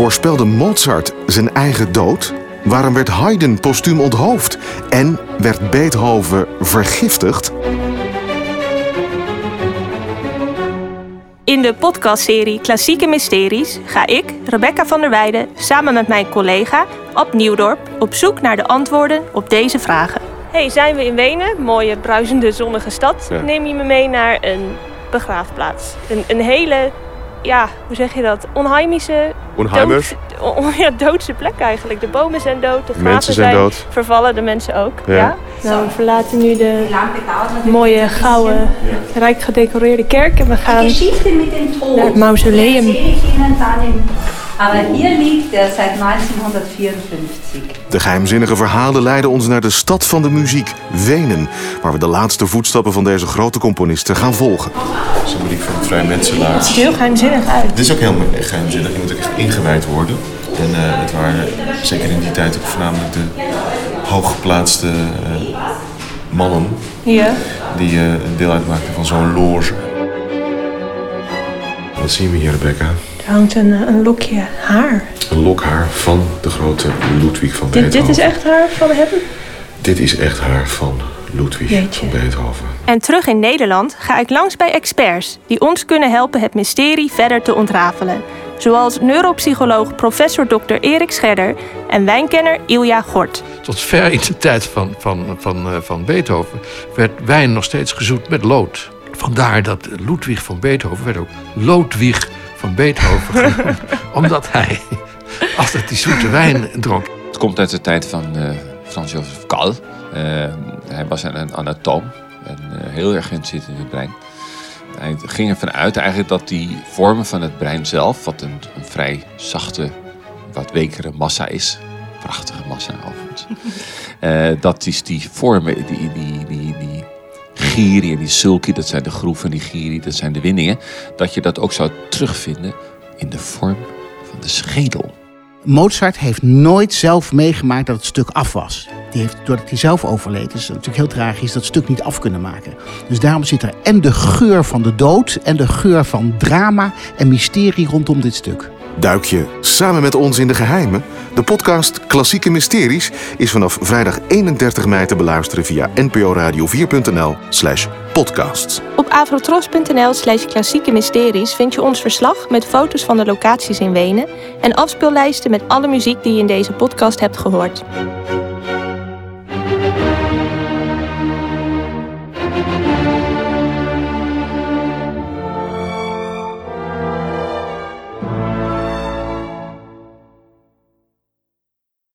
Voorspelde Mozart zijn eigen dood? Waarom werd Haydn postuum onthoofd? En werd Beethoven vergiftigd? In de podcastserie Klassieke Mysteries ga ik, Rebecca van der Weijden, samen met mijn collega Ab Nieuwdorp op zoek naar de antwoorden op deze vragen. Hey, zijn we in Wenen, mooie, bruisende, zonnige stad. Ja. Neem je me mee naar een begraafplaats. Een hele, ja, hoe zeg je dat, onheimische... Onheimisch? Doodse plek eigenlijk. De bomen zijn dood, de graven zijn dood. Vervallen, de mensen ook. Ja. Ja? Nou, we verlaten nu de mooie, gouden, rijk gedecoreerde kerk. En we gaan naar het mausoleum. Maar hier ligt er sinds 1954. De geheimzinnige verhalen leiden ons naar de stad van de muziek, Wenen, waar we de laatste voetstappen van deze grote componisten gaan volgen. Zo moet ik van het vrij metselaar. Het ziet heel geheimzinnig uit. Het is ook heel geheimzinnig. Je moet ook echt ingewijd worden. En het waren zeker in die tijd ook voornamelijk de hooggeplaatste mannen die deel uitmaakten van zo'n loge. Wat zien we hier, Rebecca? Er hangt een lokje haar. Een lok haar van de grote Ludwig van Beethoven. Dit is echt haar van hem? Dit is echt haar van Ludwig van Beethoven. En terug in Nederland ga ik langs bij experts die ons kunnen helpen het mysterie verder te ontrafelen. Zoals neuropsycholoog professor Dr. Erik Scherder en wijnkenner Ilja Gort. Tot ver in de tijd van Beethoven werd wijn nog steeds gezoet met lood. Vandaar dat Ludwig van Beethoven werd ook Loodwig van Beethoven genoemd. Omdat hij altijd die zoete wijn dronk. Het komt uit de tijd van Frans Joseph Karl. Hij was een anatoom. En heel erg geïnteresseerd in het brein. Hij ging ervan uit eigenlijk dat die vormen van het brein zelf, wat een vrij zachte, wat wekere massa is. Prachtige massa overigens. Dat is die vormen, die giri en die sulki, dat zijn de groeven, die giri, dat zijn de windingen. Dat je dat ook zou terugvinden in de vorm van de schedel. Mozart heeft nooit zelf meegemaakt dat het stuk af was. Die heeft, doordat hij zelf overleed, is het natuurlijk heel tragisch, dat stuk niet af kunnen maken. Dus daarom zit er en de geur van de dood en de geur van drama en mysterie rondom dit stuk. Duik je samen met ons in de geheimen? De podcast Klassieke Mysteries is vanaf vrijdag 31 mei te beluisteren via nporadio4.nl/podcasts. Op avrotros.nl/klassiekemysteries vind je ons verslag met foto's van de locaties in Wenen en afspeellijsten met alle muziek die je in deze podcast hebt gehoord.